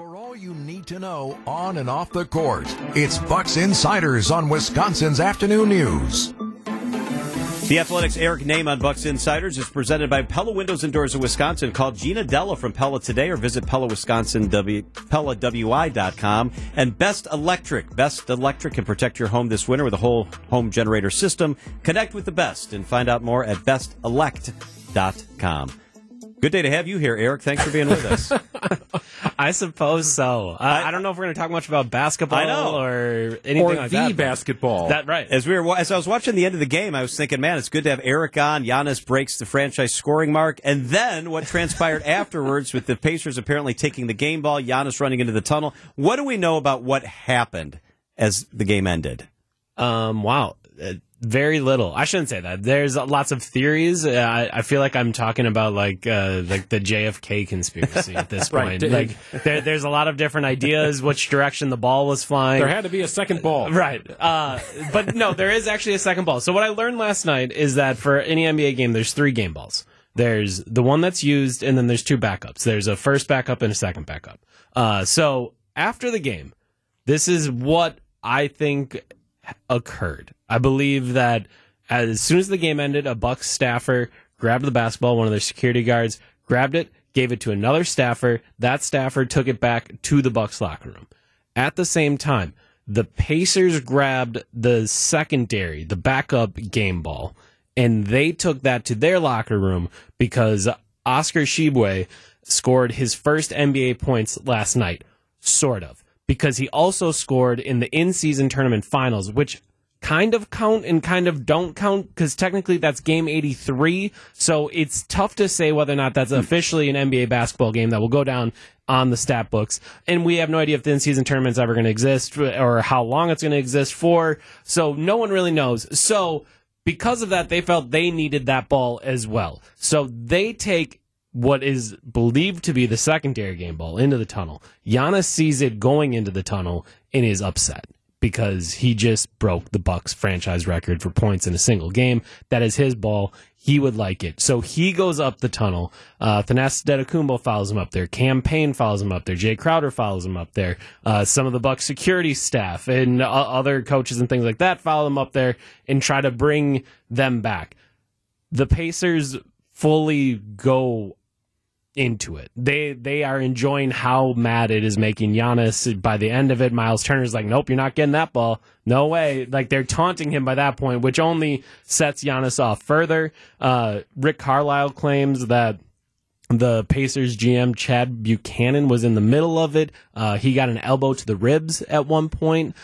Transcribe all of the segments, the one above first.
For all you need to know on and off the court, it's Bucks Insiders on Wisconsin's Afternoon News. The Athletic's Eric Nehm on Bucks Insiders is presented by Pella Windows and Doors of Wisconsin. Call Gina Della from Pella today or visit PellaWi.com. And Best Electric. Best Electric can protect your home this winter with a whole home generator system. Connect with the best and find out more at bestelect.com. Good day to have you here, Eric. Thanks for being with us. I suppose so. I don't know if we're going to talk much about basketball or anything or like that. Or the basketball. That right. As I was watching the end of the game, I was thinking, man, it's good to have Eric on. Giannis breaks the franchise scoring mark. And then what transpired afterwards with the Pacers apparently taking the game ball, Giannis running into the tunnel. What do we know about what happened as the game ended? Wow. Very little. I shouldn't say that. There's lots of theories. I feel like I'm talking about like the JFK conspiracy at this point. Right. Like there's a lot of different ideas which direction the ball was flying. There had to be a second ball, right? But no, there is actually a second ball. So what I learned last night is that for any NBA game, there's three game balls. There's the one that's used, and then there's two backups. There's a first backup and a second backup. So after the game, this is what I think occurred. I believe that as soon as the game ended, a Bucks staffer grabbed the basketball, one of their security guards grabbed it, gave it to another staffer. That staffer took it back to the Bucks locker room. At the same time, the Pacers grabbed the secondary, the backup game ball, and they took that to their locker room because Oscar Shibwe scored his first NBA points last night, sort of. Because he also scored in the in-season tournament finals, which kind of count and kind of don't count, because technically that's game 83, so it's tough to say whether or not that's officially an NBA basketball game that will go down on the stat books. And we have no idea if the in-season tournament's ever going to exist or how long it's going to exist for, so no one really knows. So because of that, they felt they needed that ball as well. So they take what is believed to be the secondary game ball into the tunnel. Giannis sees it going into the tunnel and is upset because he just broke the Bucks franchise record for points in a single game. That is his ball. He would like it. So he goes up the tunnel. Thanasis Antetokounmpo follows him up there. Cam Payne follows him up there. Jay Crowder follows him up there. Some of the Bucks security staff and other coaches and things like that follow him up there and try to bring them back. The Pacers fully go into it. They are enjoying how mad it is making Giannis. By the end of it, Miles Turner's like, nope, you're not getting that ball. No way. Like, they're taunting him by that point, which only sets Giannis off further. Rick Carlisle claims that the Pacers GM, Chad Buchanan, was in the middle of it. He got an elbow to the ribs at one point.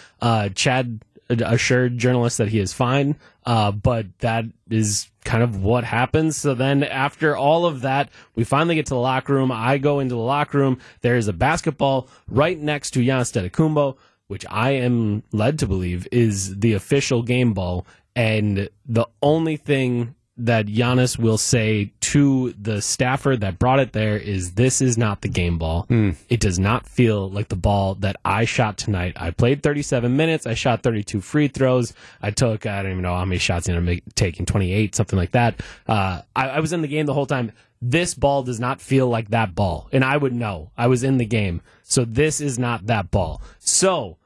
Chad assured journalists that he is fine, but that is kind of what happens. So then after all of that, we finally get to the locker room. I go into the locker room. There is a basketball right next to Giannis Antetokounmpo, which I am led to believe is the official game ball. And the only thing that Giannis will say to the staffer that brought it there is, this is not the game ball. It does not feel like the ball that I shot tonight. I played 37 minutes. I shot 32 free throws. I don't even know how many shots ended up taking, 28, something like that. I was in the game the whole time. This ball does not feel like that ball. And I would know. I was in the game. So this is not that ball. So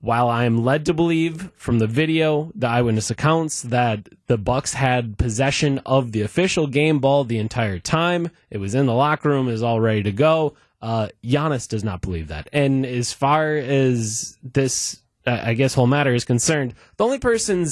while I am led to believe from the video, the eyewitness accounts, that the Bucks had possession of the official game ball the entire time, it was in the locker room, it was all ready to go, Giannis does not believe that. And as far as this, I guess, whole matter is concerned, the only person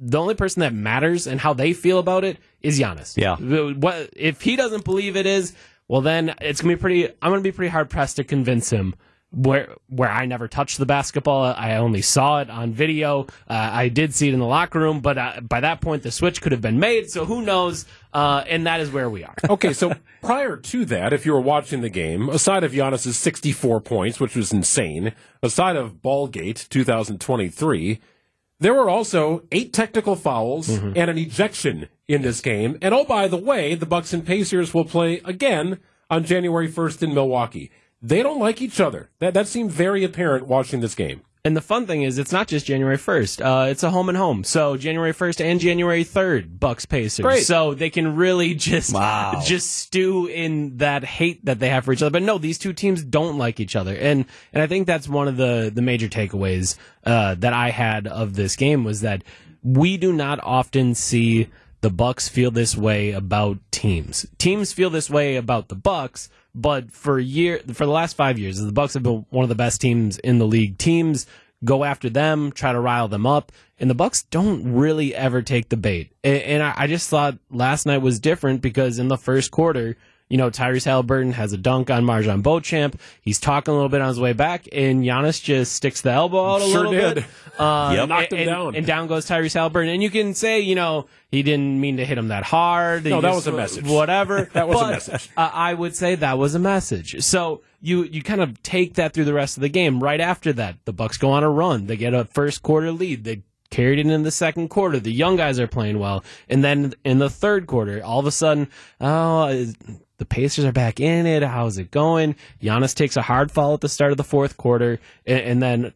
that matters and how they feel about it is Giannis. Yeah. What, if he doesn't believe it is, well then it's going to be I'm going to be pretty hard pressed to convince him. Where I never touched the basketball, I only saw it on video. I did see it in the locker room, but by that point, the switch could have been made, so who knows? And that is where we are. Okay, so prior to that, if you were watching the game, aside of Giannis's 64 points, which was insane, aside of Ballgate 2023, there were also 8 technical fouls and an ejection in this game. And oh, by the way, the Bucks and Pacers will play again on January 1st in Milwaukee. They don't like each other. That seemed very apparent watching this game. And the fun thing is, it's not just January 1st. It's a home and home. So January 1st and January 3rd, Bucks Pacers. Great. So they can really just stew in that hate that they have for each other. But no, these two teams don't like each other. And I think that's one of the major takeaways that I had of this game was that we do not often see the Bucks feel this way about teams. Teams feel this way about the Bucks. But for the last 5 years, the Bucks have been one of the best teams in the league. Teams go after them, try to rile them up, and the Bucks don't really ever take the bait. And I just thought last night was different because in the first quarter, you know, Tyrese Haliburton has a dunk on Marjon Beauchamp. He's talking a little bit on his way back, and Giannis just sticks the elbow out a little bit. Knocked him down. And down goes Tyrese Haliburton. And you can say, you know, he didn't mean to hit him that hard. No, that was a message. Whatever. That was a message. I would say that was a message. So you kind of take that through the rest of the game. Right after that, the Bucks go on a run. They get a first quarter lead. They carried it in the second quarter. The young guys are playing well. And then in the third quarter, all of a sudden, the Pacers are back in it. How's it going? Giannis takes a hard foul at the start of the fourth quarter. And then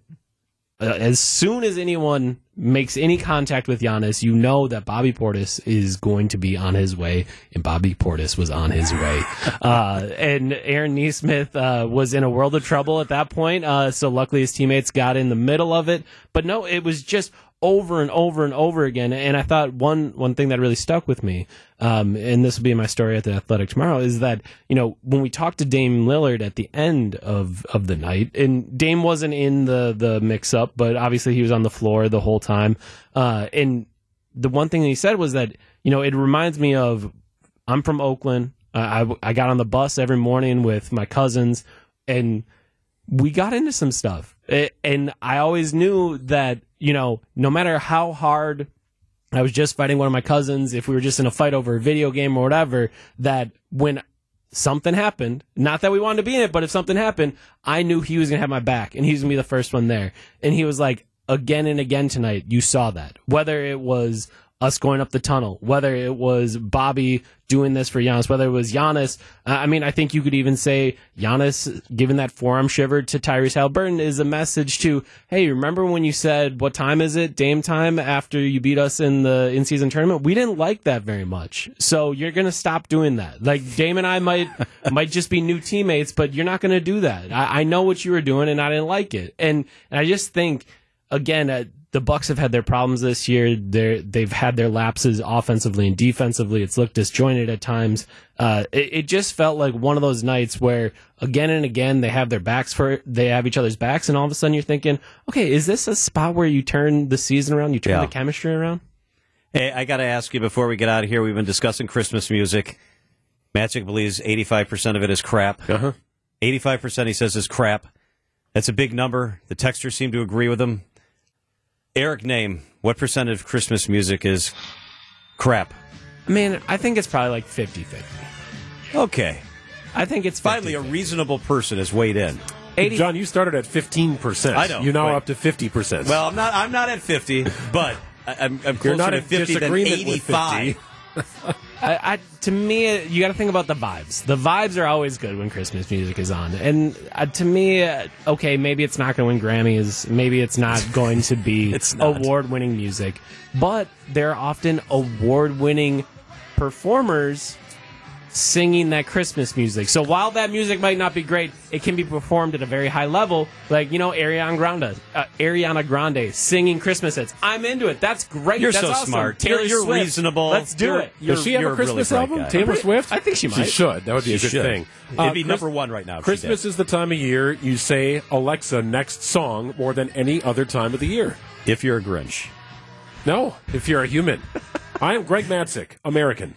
as soon as anyone makes any contact with Giannis, you know that Bobby Portis is going to be on his way. And Bobby Portis was on his way. And Aaron Neesmith was in a world of trouble at that point. So luckily his teammates got in the middle of it. But no, it was just over and over and over again. And I thought one thing that really stuck with me, and this will be my story at The Athletic tomorrow, is that, you know, when we talked to Dame Lillard at the end of the night, and Dame wasn't in the mix-up, but obviously he was on the floor the whole time. And the one thing that he said was that, you know, it reminds me of, I'm from Oakland. I got on the bus every morning with my cousins, and we got into some stuff. And I always knew that, you know, no matter how hard I was just fighting one of my cousins, if we were just in a fight over a video game or whatever, that when something happened, not that we wanted to be in it, but if something happened, I knew he was going to have my back and he was going to be the first one there. And he was like, again and again tonight, you saw that. Whether it was us going up the tunnel, whether it was Bobby doing this for Giannis, whether it was Giannis. I mean, I think you could even say Giannis giving that forearm shiver to Tyrese Haliburton is a message to, hey, remember when you said, what time is it? Dame time after you beat us in the in-season tournament? We didn't like that very much. So you're going to stop doing that. Like, Dame and I might just be new teammates, but you're not going to do that. I know what you were doing and I didn't like it. And I just think, again, the Bucks have had their problems this year. They've had their lapses offensively and defensively. It's looked disjointed at times. It just felt like one of those nights where again and again they have they have each other's backs, and all of a sudden you're thinking, okay, is this a spot where you turn the season around? You turn the chemistry around? Hey, I got to ask you before we get out of here. We've been discussing Christmas music. Magic believes 85% of it is crap. 85% he says is crap. That's a big number. The texters seem to agree with him. Eric Nehm, what percent of Christmas music is crap? I mean, I think it's probably like 50-50. Okay. I think it's 50-50. Finally, a reasonable person has weighed in. John, you started at 15%. I know. You're now up to 50%. Well, I'm not at 50, but I'm closer to 50 than 85. To me, you got to think about the vibes. The vibes are always good when Christmas music is on. And to me, okay, maybe it's not going to win Grammys. Maybe it's not going to be award-winning music. But there are often award-winning performers singing that Christmas music. So while that music might not be great, it can be performed at a very high level. Like, you know, Ariana Grande singing Christmas hits. I'm into it. That's great. You're so awesome. Smart. Taylor Swift. You're reasonable. Let's do it. Does she have a Christmas album? Guy. Taylor Swift? I think she might. She should. That would be a good thing. It'd be number one right now. Christmas is the time of year you say, Alexa, next song, more than any other time of the year. If you're a Grinch. No, if you're a human. I am Greg Matzek, American.